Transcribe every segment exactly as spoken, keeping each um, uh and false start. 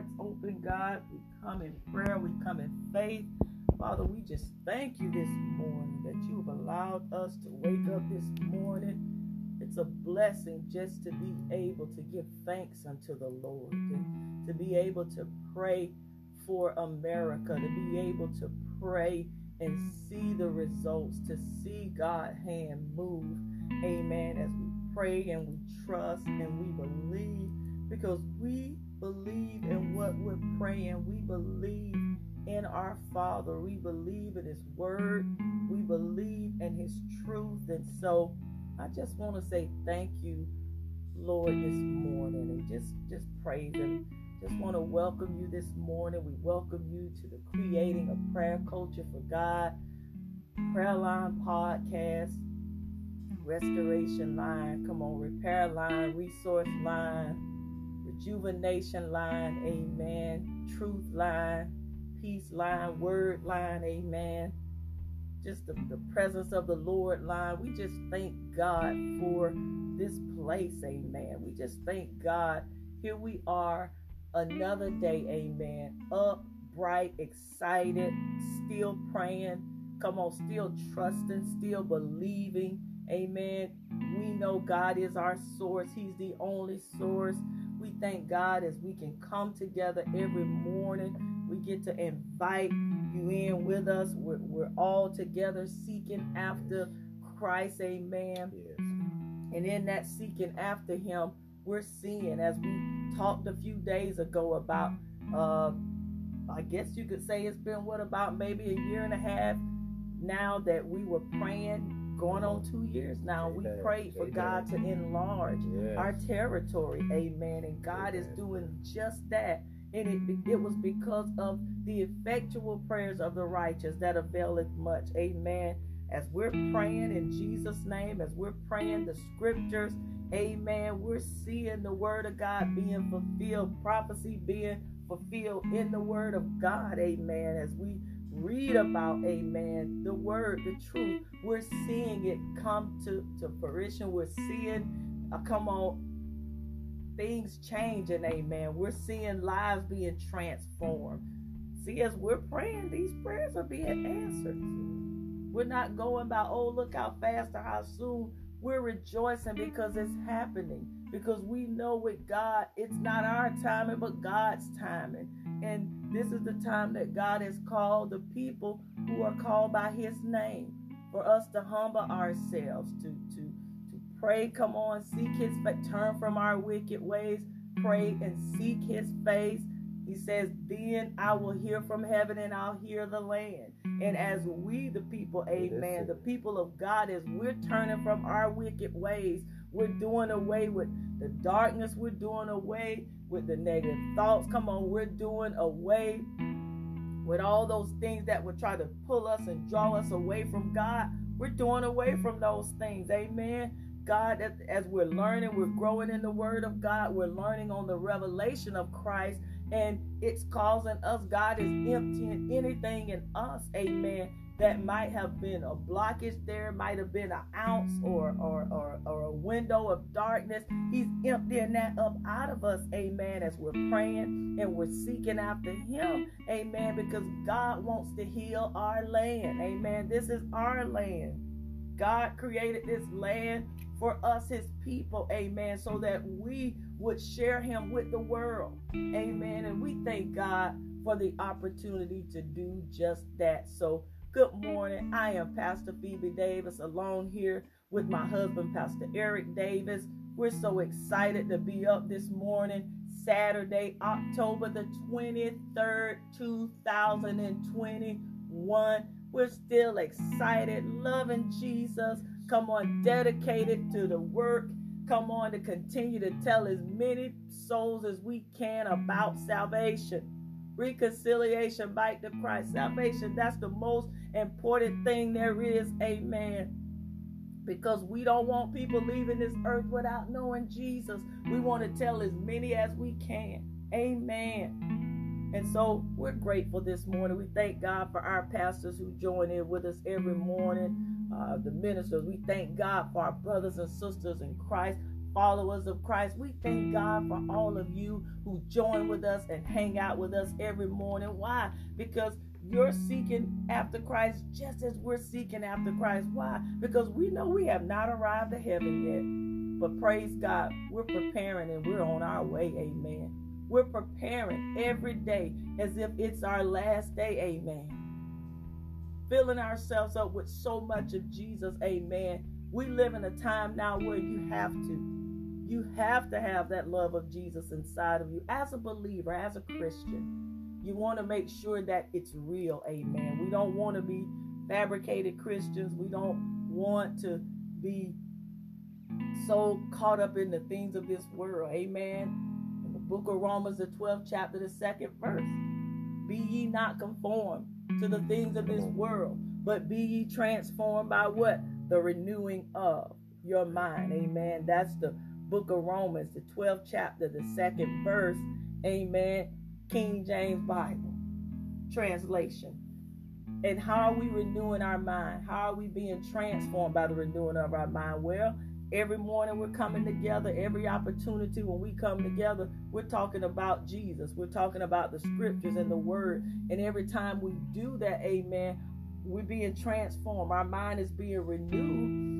hearts open, God. We come in prayer. We come in faith. Father, we just thank you this morning that you have allowed us to wake up this morning. It's a blessing just to be able to give thanks unto the Lord and to be able to pray for America, to be able to pray and see the results, to see God's hand move. Amen. As we pray and we trust and we believe, because we believe in what we're praying. We believe in our Father. We believe in His Word. We believe in His truth. And so I just want to say thank you, Lord, this morning, and just, just praise Him. Just want to welcome you this morning. We welcome you to the Creating a Prayer Culture for God Prayer Line Podcast, Restoration Line, come on, Repair Line, Resource Line, Rejuvenation Line, amen, Truth Line, Peace Line, Word Line, amen, just the, the presence of the Lord line. We just thank God for this place, amen. We just thank God. Here we are another day, amen, up, bright, excited, still praying, come on, still trusting, still believing, amen. We know God is our source. He's the only source. We thank God as we can come together every morning. We get to invite you in with us. We're, we're all together seeking after Christ, amen. Yes. And in that seeking after Him, we're seeing, as we talked a few days ago about, uh, I guess you could say it's been, what, about maybe a year and a half now that we were praying, going on two years now. We prayed for God to enlarge yes. our territory, amen. And God yes. is doing just that. And it, it was because of the effectual prayers of the righteous that availeth much. Amen. As we're praying in Jesus' name, as we're praying the scriptures, amen, we're seeing the word of God being fulfilled, prophecy being fulfilled in the word of God. Amen. As we read about, amen, the word, the truth, we're seeing it come to, to fruition. We're seeing, uh, come on, things changing, amen. We're seeing lives being transformed. See, as we're praying, these prayers are being answered. We're not going by, oh, look how fast or how soon. We're rejoicing because it's happening. Because we know with God, it's not our timing, but God's timing. And this is the time that God has called the people who are called by His name for us to humble ourselves, to, to pray, come on, seek His face, turn from our wicked ways, pray and seek His face. He says, then I will hear from heaven and I'll hear the land. And as we, the people, amen, the people of God, as we're turning from our wicked ways, we're doing away with the darkness, we're doing away with the negative thoughts, come on, we're doing away with all those things that would try to pull us and draw us away from God. We're doing away from those things, amen. God, as we're learning, we're growing in the Word of God. We're learning on the revelation of Christ, and it's causing us, God is emptying anything in us, amen, that might have been a blockage there, might have been an ounce or, or, or, or a window of darkness. He's emptying that up out of us, amen, as we're praying and we're seeking after Him, amen, because God wants to heal our land, amen. This is our land. God created this land for us, His people, amen, so that we would share Him with the world, amen. And we thank God for the opportunity to do just that. So, good morning. I am Pastor Phoebe Davis, alone here with my husband, Pastor Eric Davis. We're so excited to be up this morning, Saturday, October the twenty-third, two thousand twenty-one. We're still excited, loving Jesus. Come on, dedicated to the work. Come on, to continue to tell as many souls as we can about salvation. Reconciliation back to Christ. Salvation, that's the most important thing there is. Amen. Because we don't want people leaving this earth without knowing Jesus. We want to tell as many as we can. Amen. And so we're grateful this morning. We thank God for our pastors who join in with us every morning. Uh, the ministers. We thank God for our brothers and sisters in Christ, followers of Christ. We thank God for all of you who join with us and hang out with us every morning. Why? Because you're seeking after Christ just as we're seeking after Christ. Why? Because we know we have not arrived at heaven yet. But praise God, we're preparing and we're on our way. Amen. We're preparing every day as if it's our last day. Amen. Filling ourselves up with so much of Jesus. Amen. We live in a time now where you have to. You have to have that love of Jesus inside of you. As a believer, as a Christian, you want to make sure that it's real. Amen. We don't want to be fabricated Christians. We don't want to be so caught up in the things of this world. Amen. Book of Romans, the twelfth chapter, the second verse. Be ye not conformed to the things of this world, but be ye transformed by what? The renewing of your mind. Amen. That's the book of Romans, the twelfth chapter, the second verse. Amen. King James Bible translation. And how are we renewing our mind? How are we being transformed by the renewing of our mind? Well, every morning we're coming together, every opportunity when we come together, we're talking about Jesus. We're talking about the scriptures and the word. And every time we do that, amen, we're being transformed. Our mind is being renewed.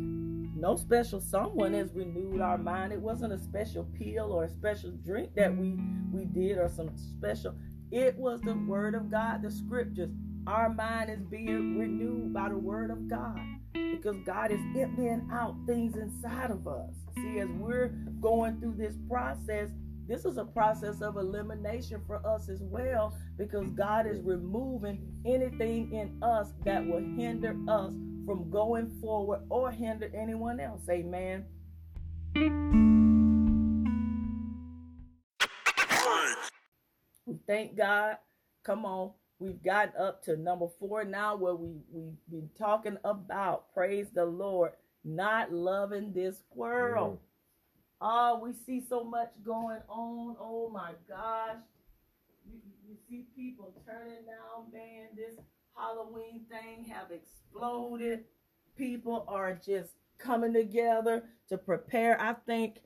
No special someone has renewed our mind. It wasn't a special pill or a special drink that we, we did or some special. It was the word of God, the scriptures. Our mind is being renewed by the word of God. Because God is emptying out things inside of us. See, as we're going through this process, this is a process of elimination for us as well, because God is removing anything in us that will hinder us from going forward or hinder anyone else. Amen. We thank God. Come on. We've gotten up to number four now, where we, we've been talking about, praise the Lord, not loving this world. Mm-hmm. Oh, we see so much going on. Oh, my gosh. You, you see people turning down, man. This Halloween thing have exploded. People are just coming together to prepare. I think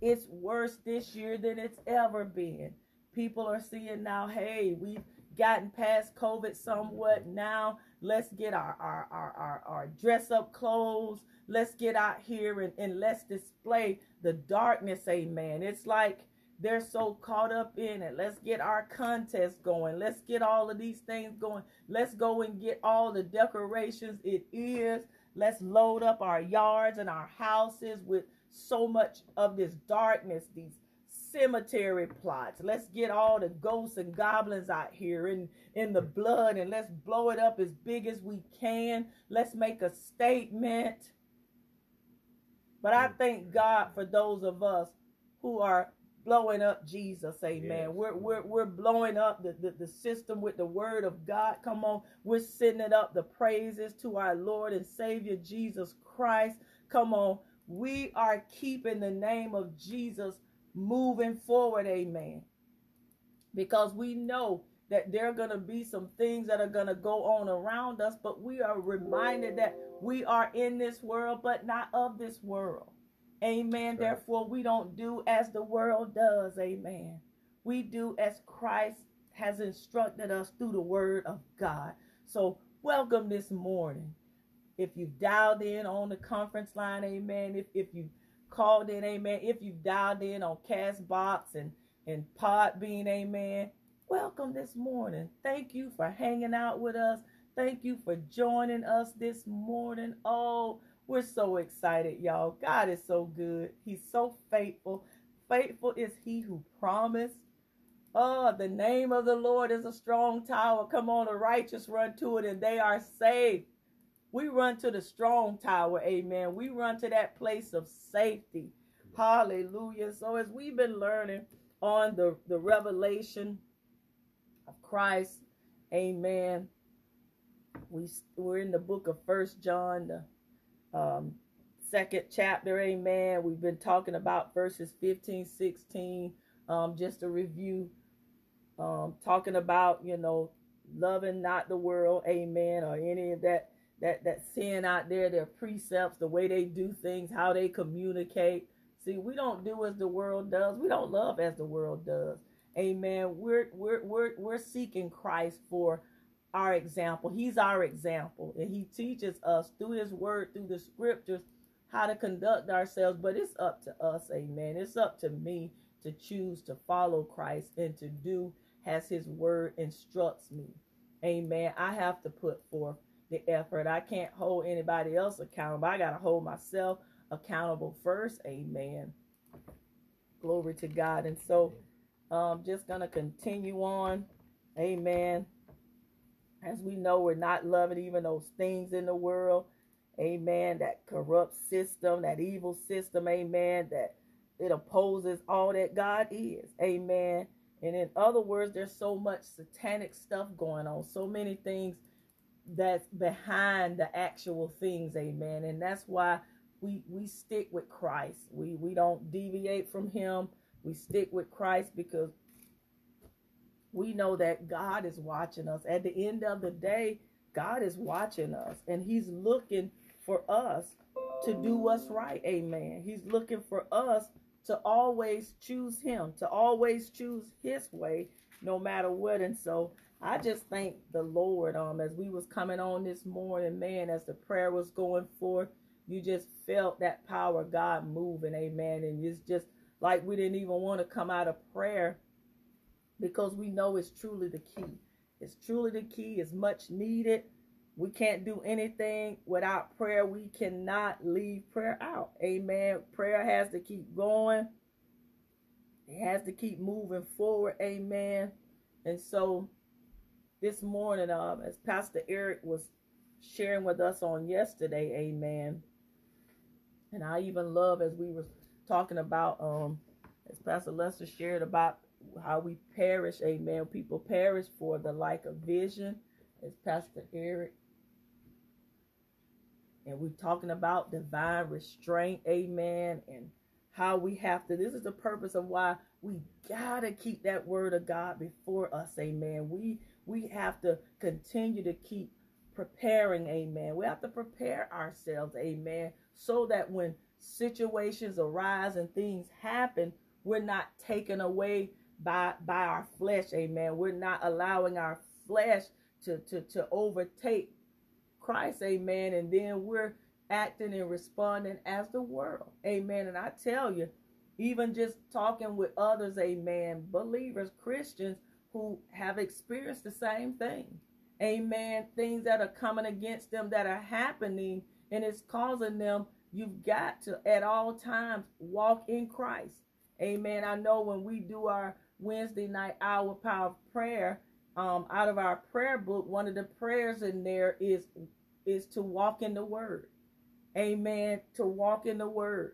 it's worse this year than it's ever been. People are seeing now, hey, we've gotten past COVID somewhat. Now let's get our our our our, our dress up clothes. Let's get out here and, and let's display the darkness. Amen. It's like they're so caught up in it. Let's get our contest going. Let's get all of these things going. Let's go and get all the decorations. It is. Let's load up our yards and our houses with so much of this darkness, these cemetery plots. Let's get all the ghosts and goblins out here in, in the blood, and let's blow it up as big as we can. Let's make a statement. But I thank God for those of us who are blowing up Jesus. Amen. Yes. We're, we're, we're blowing up the, the, the system with the word of God. Come on. We're sending it up the praises to our Lord and Savior Jesus Christ. Come on. We are keeping the name of Jesus moving forward, amen, because we know that there are going to be some things that are going to go on around us, but we are reminded that we are in this world, but not of this world, amen. Right. Therefore, we don't do as the world does, amen. We do as Christ has instructed us through the word of God. So, welcome this morning. If you've dialed in on the conference line, amen, if, if you called in, amen, if you've dialed in on Castbox and, and Podbean, amen, welcome this morning. Thank you for hanging out with us. Thank you for joining us this morning. Oh, we're so excited, y'all. God is so good. He's so faithful. Faithful is he who promised. Oh, the name of the Lord is a strong tower. Come on, the righteous run to it and they are saved. We run to the strong tower, amen. We run to that place of safety. Hallelujah. So as we've been learning on the, the revelation of Christ, amen, we, we're in the book of First John, the um, second chapter, amen. We've been talking about verses fifteen, sixteen, um, just a review, um, talking about, you know, loving not the world, amen, or any of that. That that sin out there, their precepts, the way they do things, how they communicate. See, we don't do as the world does. We don't love as the world does. Amen. We're we're we're we're seeking Christ for our example. He's our example, and He teaches us through His Word, through the Scriptures, how to conduct ourselves. But it's up to us. Amen. It's up to me to choose to follow Christ and to do as His Word instructs me. Amen. I have to put forth the effort. I can't hold anybody else accountable. I got to hold myself accountable first. Amen. Glory to God. And so I'm um, just going to continue on. Amen. As we know, we're not loving even those things in the world. Amen. That corrupt system, that evil system. Amen. That it opposes all that God is. Amen. And in other words, there's so much satanic stuff going on. So many things that's behind the actual things. Amen. And that's why we we stick with Christ. We we don't deviate from Him. We stick with Christ because we know that God is watching us. At the end of the day, God is watching us, and He's looking for us to do what's right. Amen. He's looking for us to always choose Him, to always choose His way, no matter what. And so I just thank the Lord. Um, as we was coming on this morning, man, as the prayer was going forth, you just felt that power of God moving, amen. And it's just like we didn't even want to come out of prayer because we know it's truly the key. It's truly the key. It's much needed. We can't do anything without prayer. We cannot leave prayer out. Amen. Prayer has to keep going. It has to keep moving forward. Amen. And so this morning, um, as Pastor Eric was sharing with us on yesterday, amen. And I even love as we were talking about, um, as Pastor Lester shared about how we perish, amen. People perish for the lack of vision. As Pastor Eric. And we're talking about divine restraint, amen, and how we have to, this is the purpose of why we gotta keep that word of God before us, amen. We we have to continue to keep preparing, amen. We have to prepare ourselves, amen, so that when situations arise and things happen, we're not taken away by by our flesh, amen. We're not allowing our flesh to to to overtake Christ, amen, and then we're acting and responding as the world, amen. And I tell you, even just talking with others, amen, believers, Christians who have experienced the same thing, amen, things that are coming against them that are happening and it's causing them, you've got to at all times walk in Christ, amen. I know when we do our Wednesday night hour power of prayer, Um, out of our prayer book, one of the prayers in there is is to walk in the Word. Amen. To walk in the Word.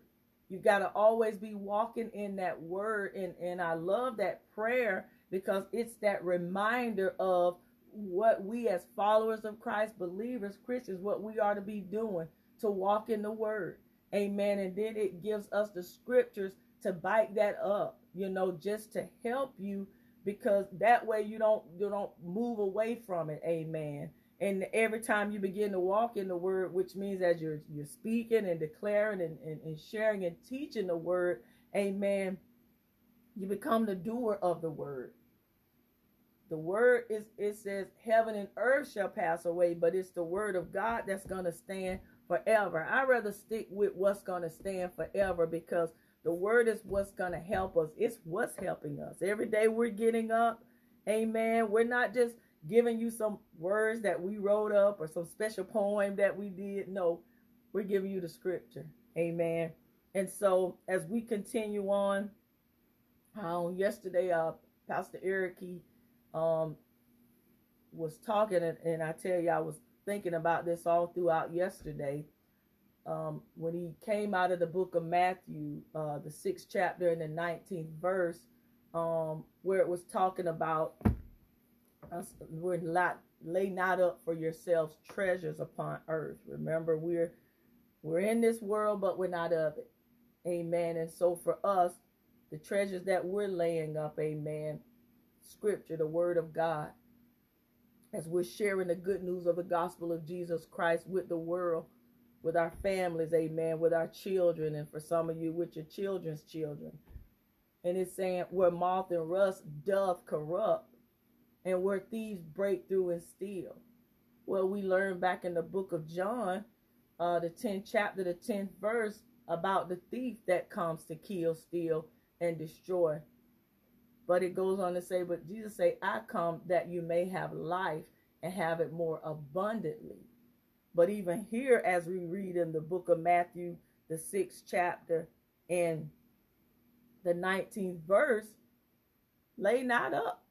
You got to always be walking in that Word. And, and I love that prayer because it's that reminder of what we as followers of Christ, believers, Christians, what we are to be doing, to walk in the Word. Amen. And then it gives us the Scriptures to back that up, you know, just to help you, because that way you don't you don't move away from it, amen. And every time you begin to walk in the Word, which means as you're you're speaking and declaring and, and, and sharing and teaching the Word, amen, you become the doer of the Word. The Word is, it says, heaven and earth shall pass away, but it's the Word of God that's going to stand forever. I'd rather stick with what's going to stand forever because the Word is what's going to help us. It's what's helping us. Every day we're getting up, amen. We're not just giving you some words that we wrote up or some special poem that we did. No, we're giving you the Scripture, amen. And so as we continue on, um, yesterday uh, Pastor Eric he, um, was talking, and, and I tell you, I was thinking about this all throughout yesterday. Um, when he came out of the book of Matthew, uh, the sixth chapter and the nineteenth verse, um, where it was talking about us, we're not, lay not up for yourselves treasures upon earth. Remember, we're we're in this world, but we're not of it. Amen. And so for us, the treasures that we're laying up, amen, Scripture, the Word of God, as we're sharing the good news of the gospel of Jesus Christ with the world, with our families, amen, with our children, and for some of you, with your children's children. And it's saying where moth and rust doth corrupt, and where thieves break through and steal. Well, we learned back in the book of John, uh, the tenth chapter, the tenth verse, about the thief that comes to kill, steal, and destroy. But it goes on to say, but Jesus say, I come that you may have life and have it more abundantly. But even here, as we read in the book of Matthew, the sixth chapter and the nineteenth verse, lay not up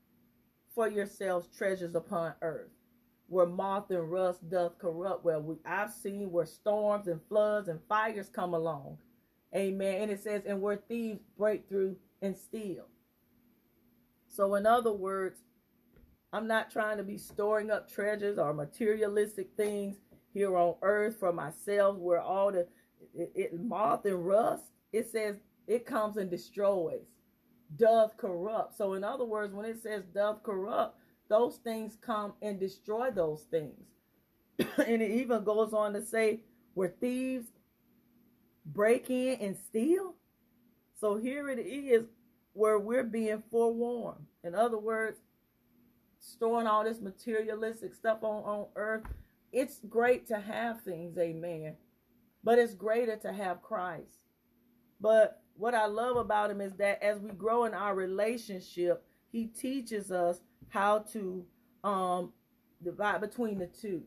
for yourselves treasures upon earth, where moth and rust doth corrupt. Well, we, I've seen where storms and floods and fires come along. Amen. And it says, and where thieves break through and steal. So in other words, I'm not trying to be storing up treasures or materialistic things here on earth for myself, where all the it, it, moth and rust, it says it comes and destroys, doth corrupt. So in other words, when it says doth corrupt, those things come and destroy those things. And it even goes on to say where thieves break in and steal. So here it is where we're being forewarned. In other words, storing all this materialistic stuff on, on earth, it's great to have things, amen. But it's greater to have Christ. But what I love about him is that as we grow in our relationship, he teaches us how to um, divide between the two.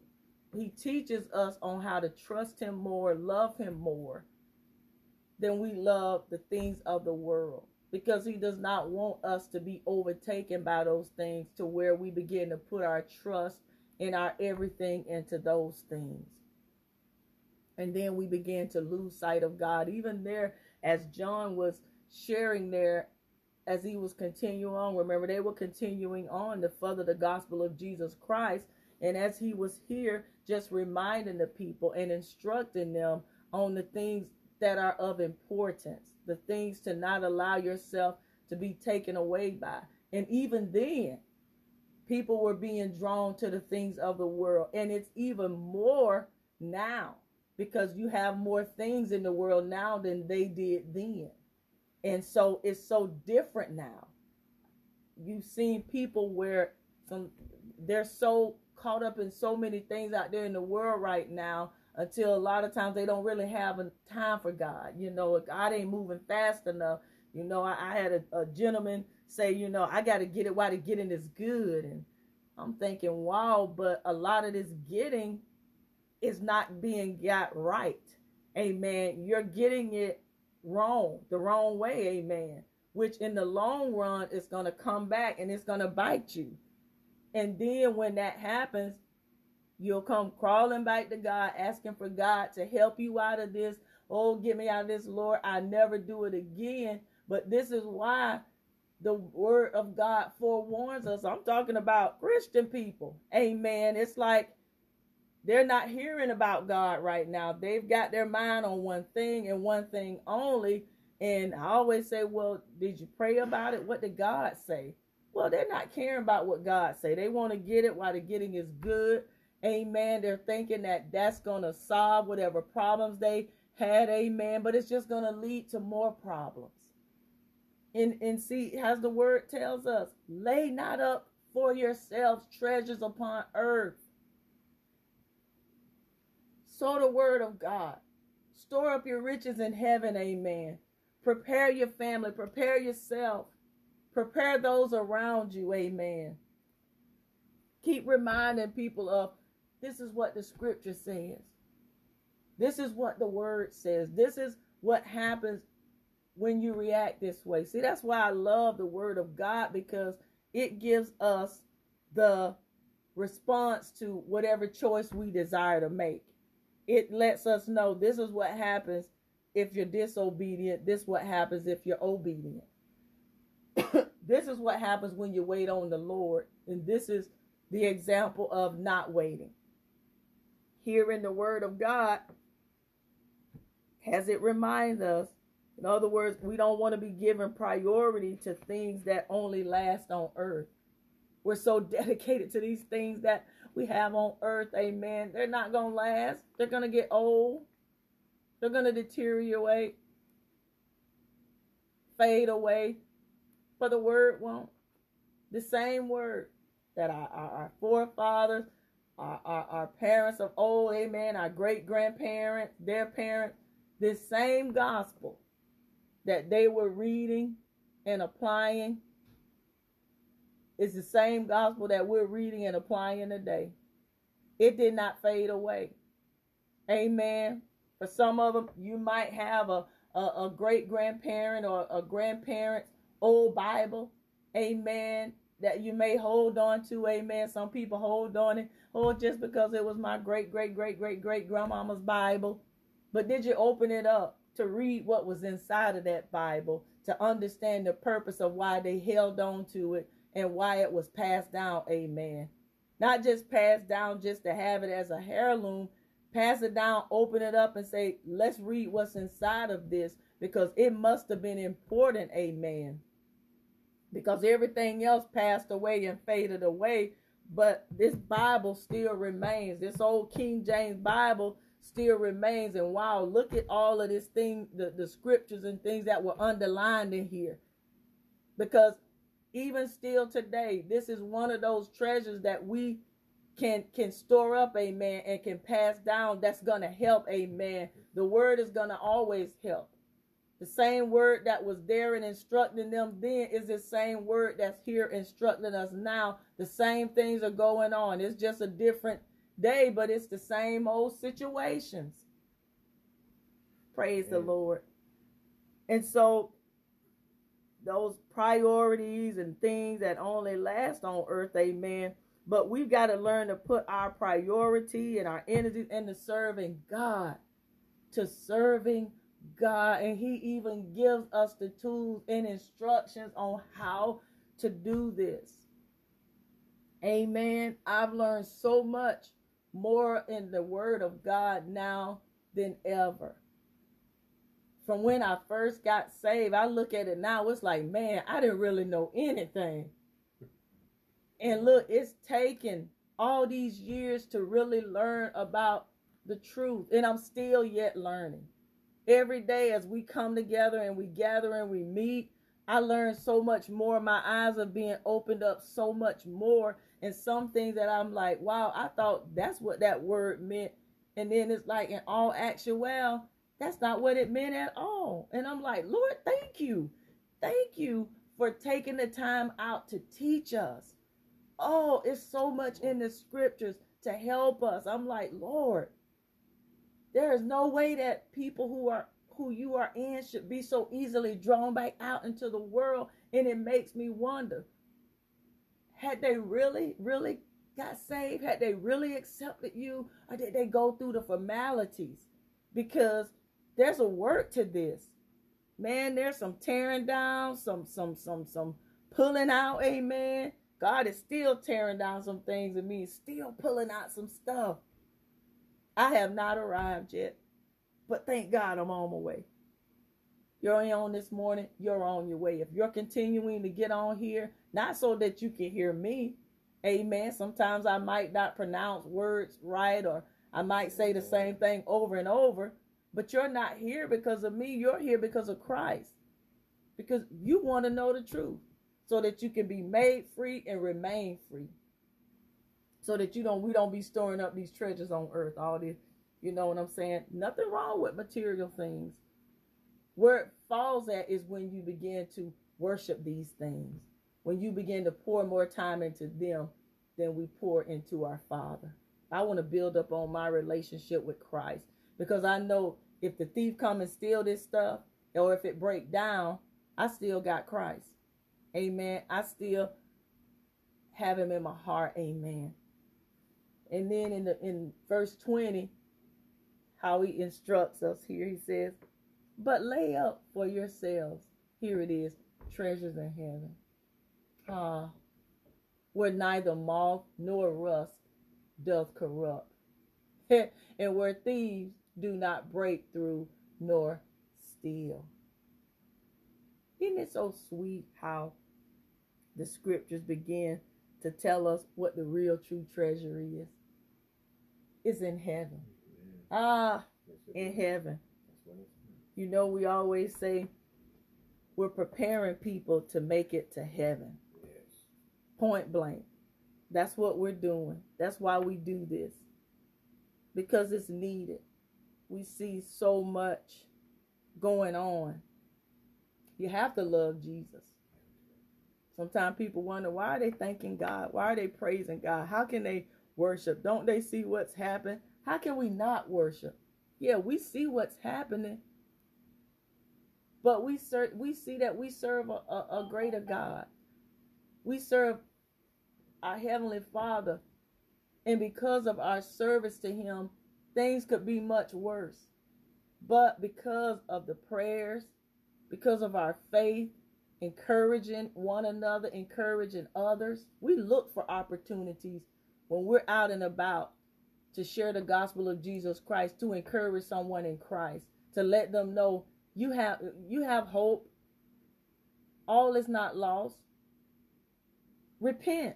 He teaches us on how to trust him more, love him more than we love the things of the world, because he does not want us to be overtaken by those things to where we begin to put our trust and our everything into those things. And then we begin to lose sight of God. Even there, as John was sharing there, as he was continuing on, remember they were continuing on to further the gospel of Jesus Christ. And as he was here, just reminding the people and instructing them on the things that are of importance, the things to not allow yourself to be taken away by. And even then, people were being drawn to the things of the world. And it's even more now, because you have more things in the world now than they did then. And so it's so different now. You've seen people where some, they're so caught up in so many things out there in the world right now, until a lot of times they don't really have a time for God. You know, God ain't moving fast enough. You know, I, I had a, a gentleman say, you know, I got to get it while the getting is good. And I'm thinking, wow, but a lot of this getting is not being got right. Amen. You're getting it wrong, the wrong way, amen, which in the long run is going to come back and it's going to bite you. And then when that happens, you'll come crawling back to God, asking for God to help you out of this. Oh, get me out of this, Lord. I never do it again. But this is why the word of God forewarns us. I'm talking about Christian people. Amen. It's like they're not hearing about God right now. They've got their mind on one thing and one thing only. And I always say, well, did you pray about it? What did God say? Well, they're not caring about what God say. They want to get it while the getting is good. Amen. They're thinking that that's going to solve whatever problems they had. Amen. But it's just going to lead to more problems. And, and see, as the word tells us, lay not up for yourselves treasures upon earth. So the word of God. Store up your riches in heaven, amen. Prepare your family, prepare yourself, prepare those around you, amen. Keep reminding people of this is what the scripture says. This is what the word says. This is what happens when you react this way. See, that's why I love the word of God, because it gives us the response to whatever choice we desire to make. It lets us know this is what happens if you're disobedient. This is what happens if you're obedient. This is what happens when you wait on the Lord. And this is the example of not waiting. Here in the word of God, as it reminds us, in other words, we don't want to be given priority to things that only last on earth. We're so dedicated to these things that we have on earth, amen. They're not going to last. They're going to get old. They're going to deteriorate, fade away, but the word won't. The same word that our, our, our forefathers, our, our, our parents of old, amen, our great-grandparents, their parents, this same gospel that they were reading and applying is the same gospel that we're reading and applying today. It did not fade away. Amen. For some of them, you might have a, a, a great-grandparent or a grandparent's old Bible, amen, that you may hold on to, amen. Some people hold on it, oh, just because it was my great-great-great-great-great-grandmama's Bible. But did you open it up to read what was inside of that Bible, to understand the purpose of why they held on to it and why it was passed down, amen. Not just passed down just to have it as a heirloom. Pass it down, open it up, and say, let's read what's inside of this, because it must have been important, amen. Because everything else passed away and faded away, but this Bible still remains. This old King James Bible still remains. And wow, look at all of this thing, the, the scriptures and things that were underlined in here. Because even still today, this is one of those treasures that we Can can store up, amen, and can pass down. That's going to help, amen. The word is going to always help. The same word that was there and instructing them then is the same word that's here instructing us now. The same things are going on. It's just a different day, but it's the same old situations. Praise amen. The Lord. And so those priorities and things that only last on earth, amen. But we've got to learn to put our priority and our energy into serving God, to serving God. And he even gives us the tools and instructions on how to do this. Amen. I've learned so much more in the word of God now than ever. From when I first got saved, I look at it now, it's like, man, I didn't really know anything. And look, it's taken all these years to really learn about the truth. And I'm still yet learning. Every day as we come together and we gather and we meet, I learn so much more. My eyes are being opened up so much more. And some things that I'm like, wow, I thought that's what that word meant. And then it's like, in all actuality, that's not what it meant at all. And I'm like, Lord, thank you. Thank you for taking the time out to teach us. Oh, it's so much in the scriptures to help us. I'm like, Lord, there is no way that people who are who you are in should be so easily drawn back out into the world. And it makes me wonder, had they really, really got saved? Had they really accepted you? Or did they go through the formalities? Because there's a work to this. Man, there's some tearing down, some, some, some, some pulling out, amen. God is still tearing down some things in me, still pulling out some stuff. I have not arrived yet, but thank God I'm on my way. You're on this morning, you're on your way. If you're continuing to get on here, not so that you can hear me, amen. Sometimes I might not pronounce words right, or I might say the same thing over and over, but you're not here because of me. You're here because of Christ, because you want to know the truth. So that you can be made free and remain free. So that you don't, we don't be storing up these treasures on earth. All this, you know what I'm saying? Nothing wrong with material things. Where it falls at is when you begin to worship these things. When you begin to pour more time into them than we pour into our Father. I want to build up on my relationship with Christ. Because I know if the thief come and steal this stuff, or if it break down, I still got Christ. Amen. I still have him in my heart. Amen. And then in the in verse twenty, how he instructs us here, he says, but lay up for yourselves. Here it is. Treasures in heaven. Ah, uh, where neither moth nor rust doth corrupt. And where thieves do not break through nor steal. Isn't it so sweet how the scriptures begin to tell us what the real true treasure is? It's in heaven. Ah, in heaven. You know, we always say we're preparing people to make it to heaven. Yes. Point blank. That's what we're doing. That's why we do this. Because it's needed. We see so much going on. You have to love Jesus. Sometimes people wonder, why are they thanking God? Why are they praising God? How can they worship? Don't they see what's happened? How can we not worship? Yeah, we see what's happening. But we ser- we see that we serve a, a, a greater God. We serve our Heavenly Father. And because of our service to Him, things could be much worse. But because of the prayers, because of our faith, encouraging one another, encouraging others, we look for opportunities when we're out and about to share the gospel of Jesus Christ, to encourage someone in Christ, to let them know you have you have hope. All is not lost. Repent.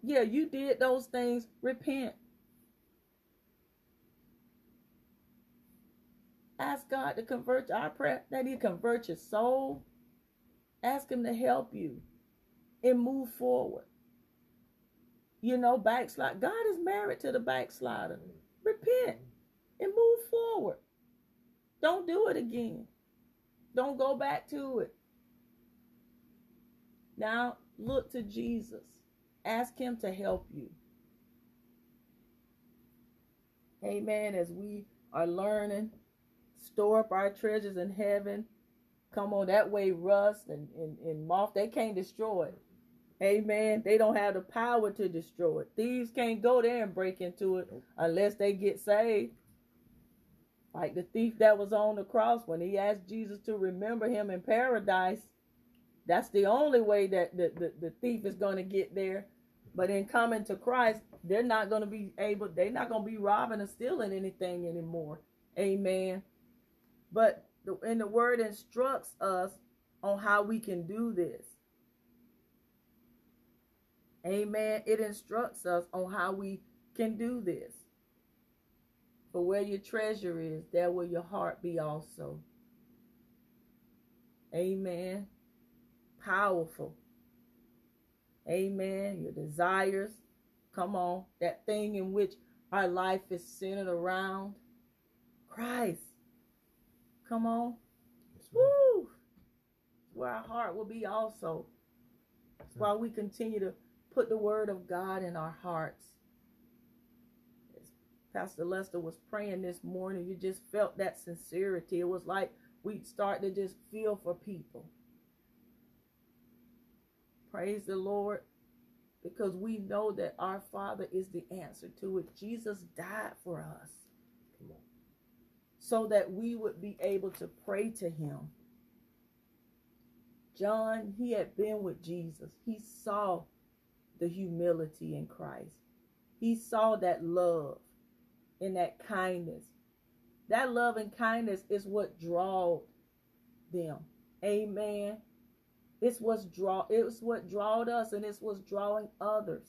Yeah, you did those things. Repent. Ask God to convert our prayer, that He convert your soul. Ask Him to help you and move forward. You know, backslide. God is married to the backslider. Repent and move forward. Don't do it again. Don't go back to it. Now, look to Jesus. Ask Him to help you. Amen. As we are learning, store up our treasures in heaven. Come on, that way rust and, and, and moth, they can't destroy it. Amen. They don't have the power to destroy it. Thieves can't go there and break into it unless they get saved. Like the thief that was on the cross when he asked Jesus to remember him in paradise. That's the only way that the, the, the thief is going to get there. But in coming to Christ, they're not going to be able, they're not going to be robbing or stealing anything anymore. Amen. But the, and the word instructs us on how we can do this. Amen. It instructs us on how we can do this. For where your treasure is, there will your heart be also. Amen. Powerful. Amen. Your desires. Come on. That thing in which our life is centered around. Christ. Come on. Woo. Where our heart will be also. That's why we continue to put the word of God in our hearts. As Pastor Lester was praying this morning, you just felt that sincerity. It was like we'd start to just feel for people. Praise the Lord, because we know that our Father is the answer to it. Jesus died for us so that we would be able to pray to Him. John, he had been with Jesus. He saw the humility in Christ. He saw that love and that kindness. That love and kindness is what drawed them. Amen. It's what's draw it's what drawed us, and it's what's drawing others.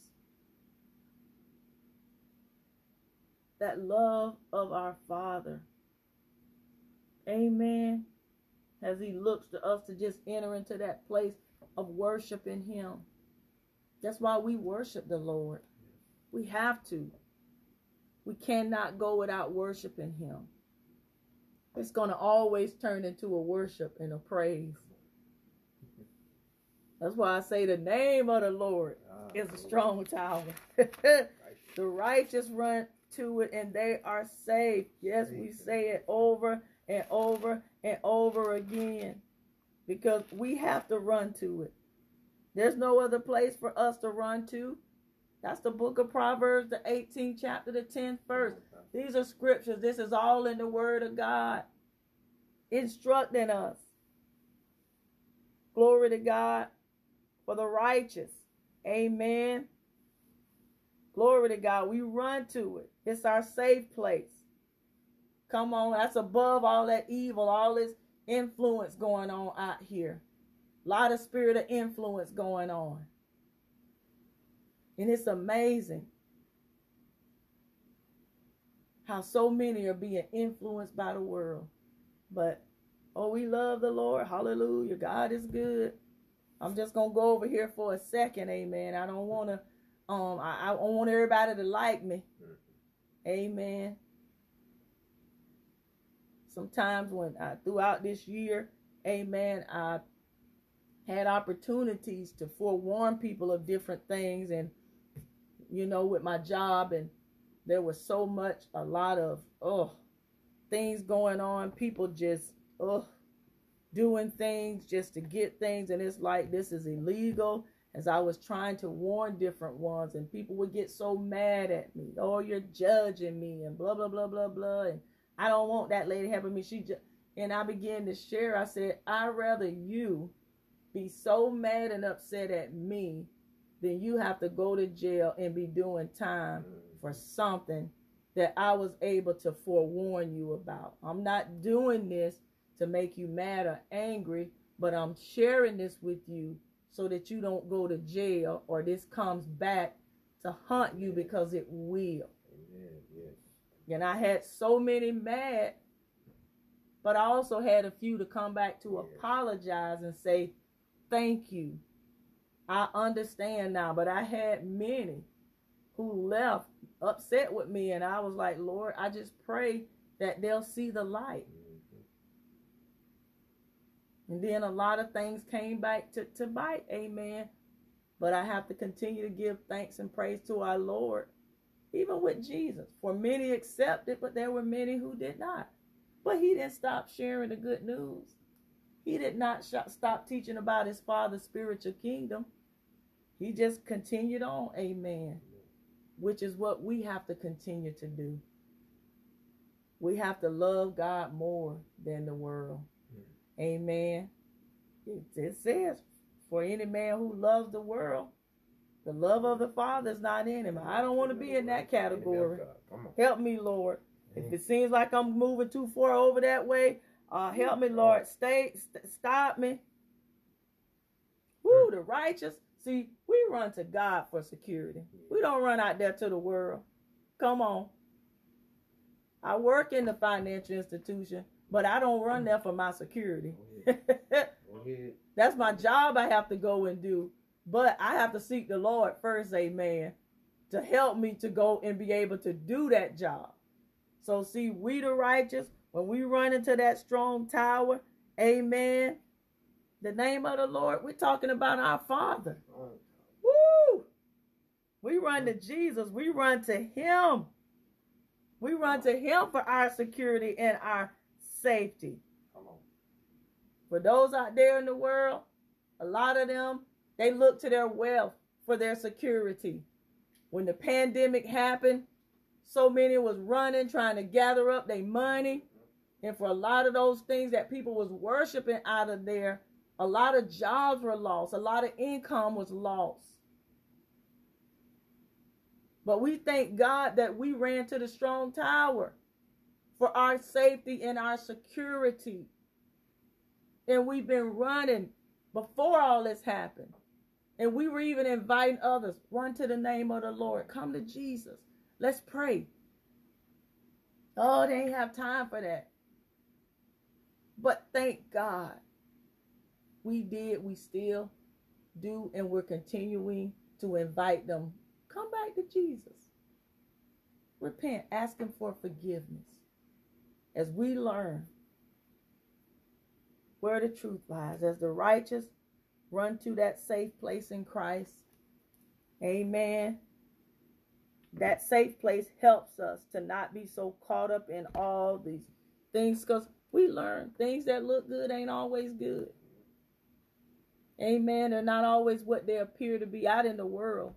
That love of our Father. Amen. As He looks to us to just enter into that place of worshiping Him. That's why we worship the Lord. We have to. We cannot go without worshiping Him. It's going to always turn into a worship and a praise. That's why I say the name of the Lord is a strong tower. The righteous run to it and they are saved. Yes, we say it over and over and over again because we have to run to it. There's no other place for us to run to. That's the book of Proverbs, the eighteenth chapter, the tenth verse. These are scriptures. This is all in the word of God, instructing us. Glory to God for the righteous. Amen. Glory to God. We run to it. It's our safe place. Come on. That's above all that evil, all this influence going on out here. A lot of spirit of influence going on. And it's amazing how so many are being influenced by the world. But, oh, we love the Lord. Hallelujah. God is good. I'm just going to go over here for a second. Amen. I don't want to, um, I, I don't want everybody to like me. Amen. Sometimes when I, throughout this year, amen, I had opportunities to forewarn people of different things. And, you know, with my job, and there was so much, a lot of, oh, things going on. People just, oh, doing things just to get things. And it's like, this is illegal. As I was trying to warn different ones, and people would get so mad at me. Oh, you're judging me, and blah, blah, blah, blah, blah. And I don't want that lady helping me. She just, and I began to share. I said, I'd rather you be so mad and upset at me than you have to go to jail and be doing time for something that I was able to forewarn you about. I'm not doing this to make you mad or angry, but I'm sharing this with you so that you don't go to jail, or this comes back to haunt you, because it will. Amen. Yes. And I had so many mad, but I also had a few to come back to yes. apologize and say, thank you. I understand now. But I had many who left upset with me, and I was like, Lord, I just pray that they'll see the light. Mm-hmm. And then a lot of things came back to, to bite, amen. But I have to continue to give thanks and praise to our Lord, even with Jesus. For many accepted, but there were many who did not. But he didn't stop sharing the good news. He did not sh- stop teaching about his Father's spiritual kingdom. He just continued on, amen. Which is what we have to continue to do. We have to love God more than the world. Mm. Amen. It, it says, for any man who loves the world, the love of the Father is not in him. I don't want to be in that category. Help me, Lord. If it seems like I'm moving too far over that way, uh, help me, Lord. Stay, st- stop me. Woo, the righteous. See, we run to God for security. We don't run out there to the world. Come on. I work in the financial institution, but I don't run there for my security. Go ahead. Go ahead. That's my job I have to go and do. But I have to seek the Lord first, amen, to help me to go and be able to do that job. So see, we the righteous, when we run into that strong tower, amen, the name of the Lord, we're talking about our Father. Woo! We run to Jesus. We run to him. We run to him for our security and our safety. Come on. For those out there in the world, a lot of them, they look to their wealth for their security. When the pandemic happened, so many was running, trying to gather up their money. And for a lot of those things that people was worshiping out of there, a lot of jobs were lost. A lot of income was lost. But we thank God that we ran to the strong tower for our safety and our security. And we've been running before all this happened. And we were even inviting others. Run to the name of the Lord. Come to Jesus. Let's pray. Oh, they ain't have time for that. But thank God. We did, we still do, and we're continuing to invite them. Come back to Jesus. Repent. Ask him for forgiveness. As we learn where the truth lies, as the righteous run to that safe place in Christ, amen. That safe place helps us to not be so caught up in all these things, because we learn things that look good ain't always good. Amen. They're not always what they appear to be out in the world.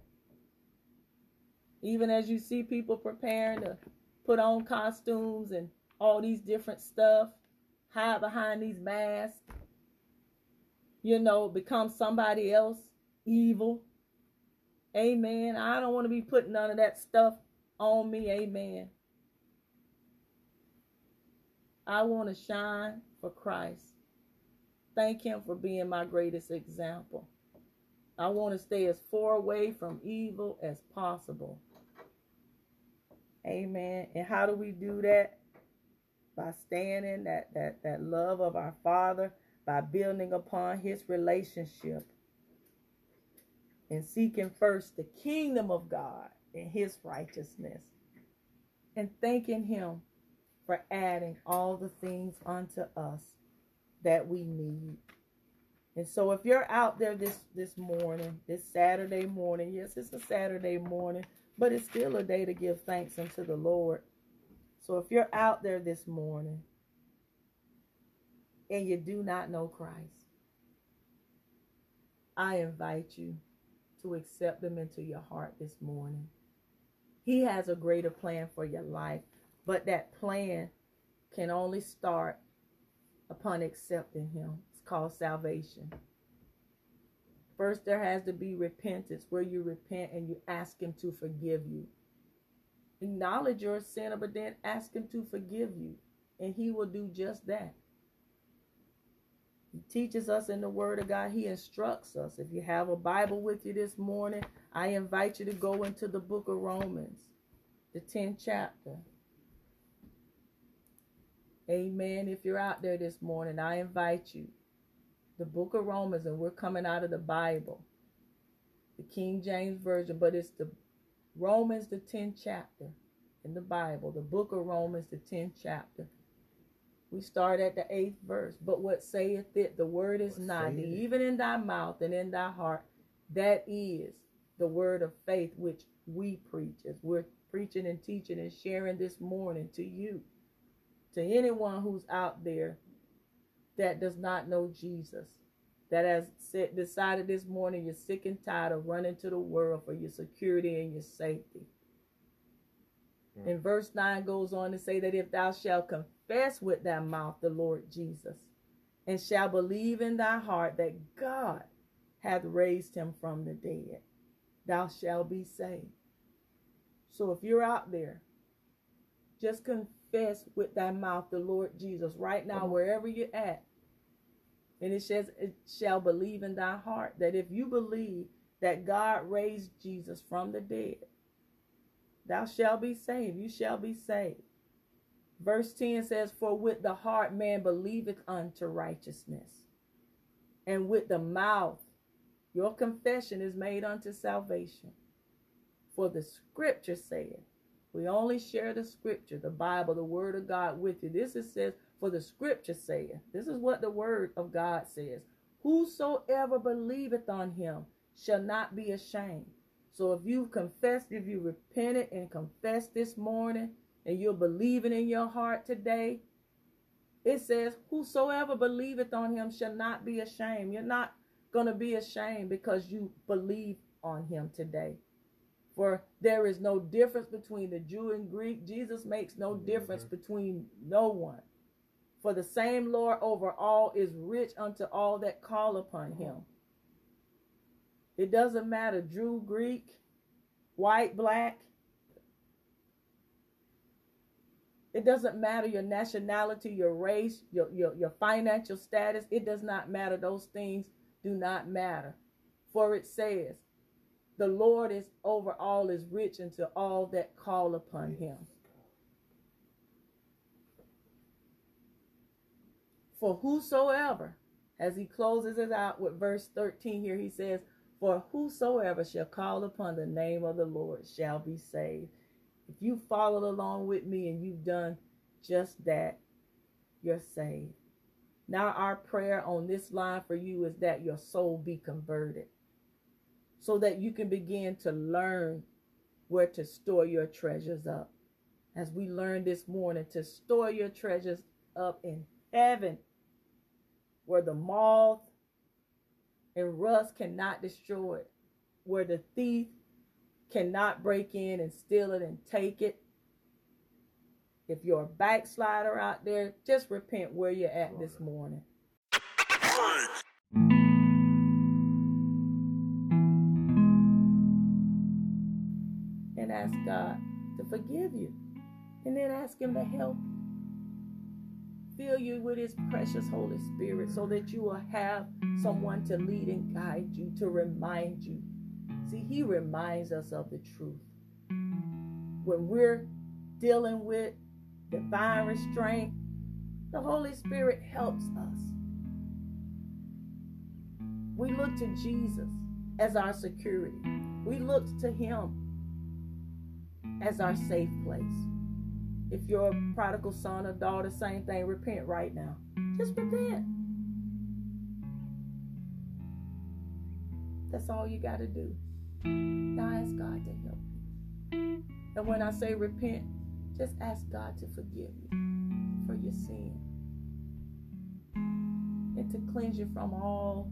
Even as you see people preparing to put on costumes and all these different stuff, hide behind these masks, you know, become somebody else, evil. Amen. I don't want to be putting none of that stuff on me. Amen. I want to shine for Christ. Thank him for being my greatest example. I want to stay as far away from evil as possible. Amen. And how do we do that? by standing that, that, that love of our Father, by building upon his relationship and seeking first the kingdom of God and his righteousness, and thanking him for adding all the things unto us that we need. And so if you're out there this, this morning, this Saturday morning, yes, it's a Saturday morning, but it's still a day to give thanks unto the Lord. So if you're out there this morning and you do not know Christ, I invite you to accept him into your heart this morning. He has a greater plan for your life, but that plan can only start upon accepting him. It's called salvation. First, there has to be repentance, where you repent and you ask him to forgive you. Acknowledge your sin, but then ask him to forgive you, and he will do just that. He teaches us in the Word of God. He instructs us. If you have a Bible with you this morning, I invite you to go into the book of Romans, the tenth chapter. Amen. If you're out there this morning, I invite you. The book of Romans, and we're coming out of the Bible, the King James Version, but it's the Romans, the tenth chapter in the Bible, the book of Romans, the tenth chapter. We start at the eighth verse. But what saith it? The word is nigh thee, even in thy mouth and in thy heart. That is the word of faith which we preach, as we're preaching and teaching and sharing this morning to you, to anyone who's out there that does not know Jesus, that has said, decided this morning you're sick and tired of running to the world for your security and your safety. Mm. And verse nine goes on to say that if thou shalt confess, confess with thy mouth the Lord Jesus, and shall believe in thy heart that God hath raised him from the dead, thou shalt be saved. So if you're out there, just confess with thy mouth the Lord Jesus right now, wherever you're at. And it says, it shall believe in thy heart, that if you believe that God raised Jesus from the dead, thou shalt be saved. You shall be saved. Verse ten says, for with the heart man believeth unto righteousness, and with the mouth your confession is made unto salvation. For the scripture saith, we only share the scripture, the Bible, the word of God with you. This is says, for the scripture saith, this is what the word of God says, whosoever believeth on him shall not be ashamed. So if you've confessed, if you repented and confessed this morning, and you're believing in your heart today, it says, whosoever believeth on him shall not be ashamed. You're not going to be ashamed because you believe on him today. For there is no difference between the Jew and Greek. Jesus makes no mm-hmm. difference between no one. For the same Lord over all is rich unto all that call upon him. It doesn't matter, Jew, Greek, white, black. It doesn't matter your nationality, your race, your, your, your financial status. It does not matter. Those things do not matter. For it says, the Lord is over all, is rich unto all that call upon him. For whosoever, as he closes it out with verse thirteen here, he says, for whosoever shall call upon the name of the Lord shall be saved. If you followed along with me and you've done just that, you're saved. Now our prayer on this line for you is that your soul be converted, so that you can begin to learn where to store your treasures up. As we learned this morning, to store your treasures up in heaven, where the moth and rust cannot destroy it, where the thief cannot break in and steal it and take it. If you're a backslider out there, just repent where you're at this morning. And ask God to forgive you. And then ask him to help you. Fill you with his precious Holy Spirit, so that you will have someone to lead and guide you, to remind you. See, he reminds us of the truth. When we're dealing with divine restraint, The Holy Spirit helps us. We look to Jesus as our security. We look to him as our safe place. If you're a prodigal son or daughter, same thing, repent right now. Just repent. That's all you got to do. Now ask God to help you. And when I say repent, just ask God to forgive you for your sin and to cleanse you from all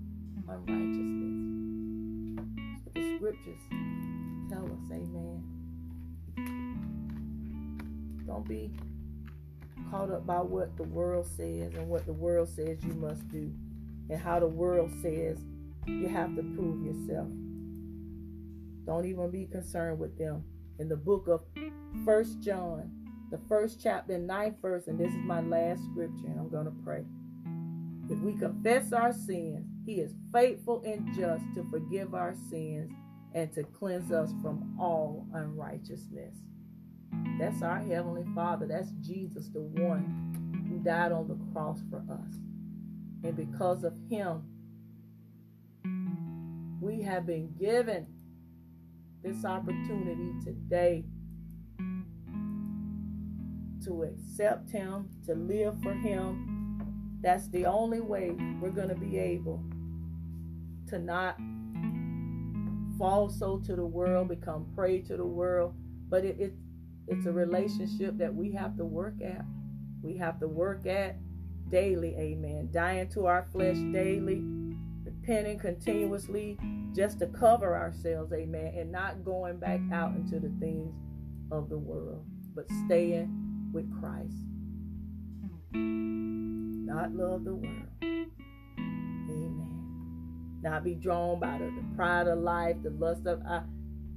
unrighteousness. That's what the scriptures tell us, amen. Don't be caught up by what the world says and what the world says you must do and how the world says you have to prove yourself. Don't even be concerned with them. In the book of First John, the first chapter, ninth verse, and this is my last scripture, and I'm going to pray. If we confess our sins, he is faithful and just to forgive our sins and to cleanse us from all unrighteousness. That's our Heavenly Father. That's Jesus, the one who died on the cross for us. And because of him, we have been given this opportunity today to accept him, to live for him. That's the only way we're going to be able to not fall so to the world, become prey to the world. But it, it, it's a relationship that we have to work at. We have to work at daily, amen. Dying to our flesh daily, repenting continuously, just to cover ourselves, amen, and not going back out into the things of the world, but staying with Christ. Not love the world. Amen. Not be drawn by the, the pride of life, the lust of uh,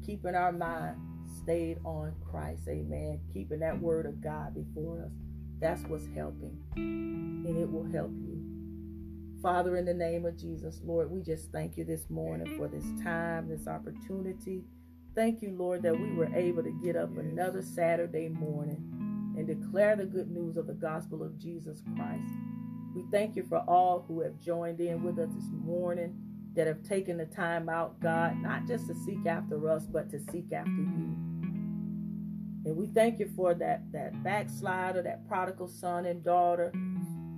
keeping our mind stayed on Christ, amen. Keeping that word of God before us. That's what's helping, and it will help you. Father, in the name of Jesus, Lord, we just thank you this morning for this time, this opportunity. Thank you, Lord, that we were able to get up another Saturday morning and declare the good news of the gospel of Jesus Christ. We thank you for all who have joined in with us this morning, that have taken the time out, God, not just to seek after us, but to seek after you. And we thank you for that, that backslider, that prodigal son and daughter,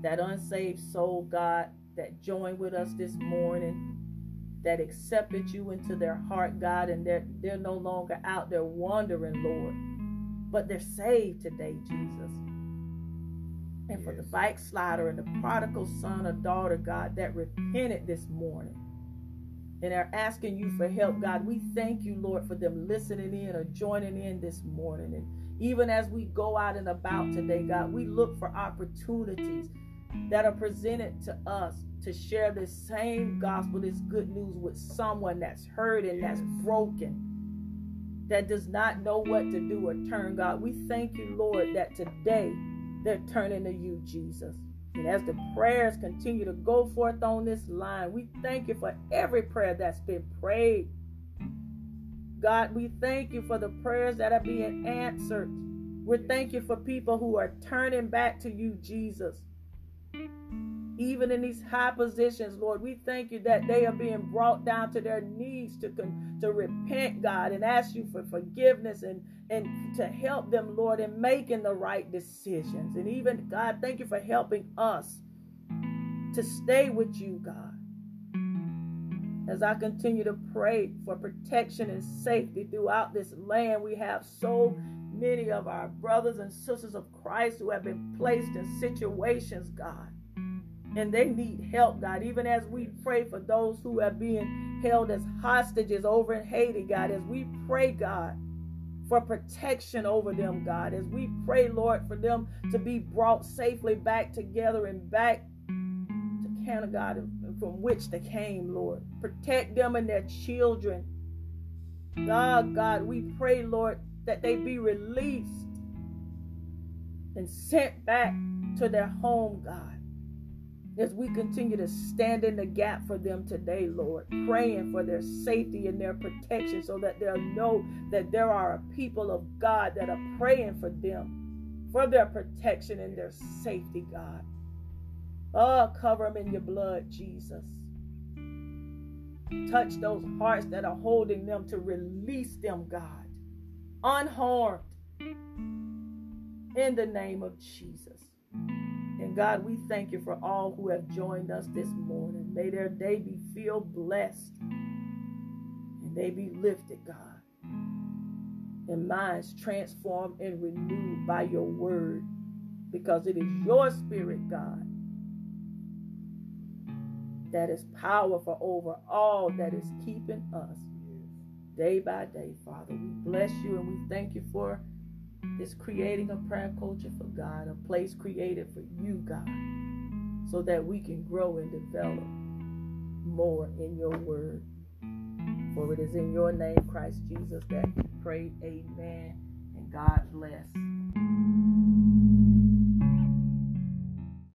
that unsaved soul, God, that joined with us this morning, that accepted you into their heart, God, and they're, they're no longer out there wandering, Lord, but they're saved today, Jesus. And yes, for the backslider and the prodigal son or daughter, God, that repented this morning and are asking you for help, God, we thank you, Lord, for them listening in or joining in this morning. And even as we go out and about today, God, we look for opportunities that are presented to us to share this same gospel, this good news with someone that's hurting, yes, that's broken, that does not know what to do or turn, God. We thank you, Lord, that today they're turning to you, Jesus. And as the prayers continue to go forth on this line, we thank you for every prayer that's been prayed. God, we thank you for the prayers that are being answered. We thank you for people who are turning back to you, Jesus. Even in these high positions, Lord, we thank you that they are being brought down to their knees to to repent, God, and ask you for forgiveness and, and to help them, Lord, in making the right decisions. And even, God, thank you for helping us to stay with you, God. As I continue to pray for protection and safety throughout this land, we have so many of our brothers and sisters of Christ who have been placed in situations, God, and they need help, God. Even as we pray for those who are being held as hostages over in Haiti, God, as we pray, God, for protection over them, God, as we pray, Lord, for them to be brought safely back together and back to Canada, God, from which they came, Lord. Protect them and their children. God, God, we pray, Lord, that they be released and sent back to their home, God, as we continue to stand in the gap for them today, Lord, praying for their safety and their protection so that they'll know that there are a people of God that are praying for them, for their protection and their safety, God. Oh, cover them in your blood, Jesus. Touch those hearts that are holding them to release them, God, unharmed, in the name of Jesus. And God, we thank you for all who have joined us this morning. May their day be filled blessed and they be lifted, God, and minds transformed and renewed by your word, because it is your spirit, God, that is powerful over all that is keeping us day by day, Father. We bless you and we thank you for this creating a prayer culture for God, a place created for you, God, so that we can grow and develop more in your word. For it is in your name, Christ Jesus, that we pray. Amen. And God bless.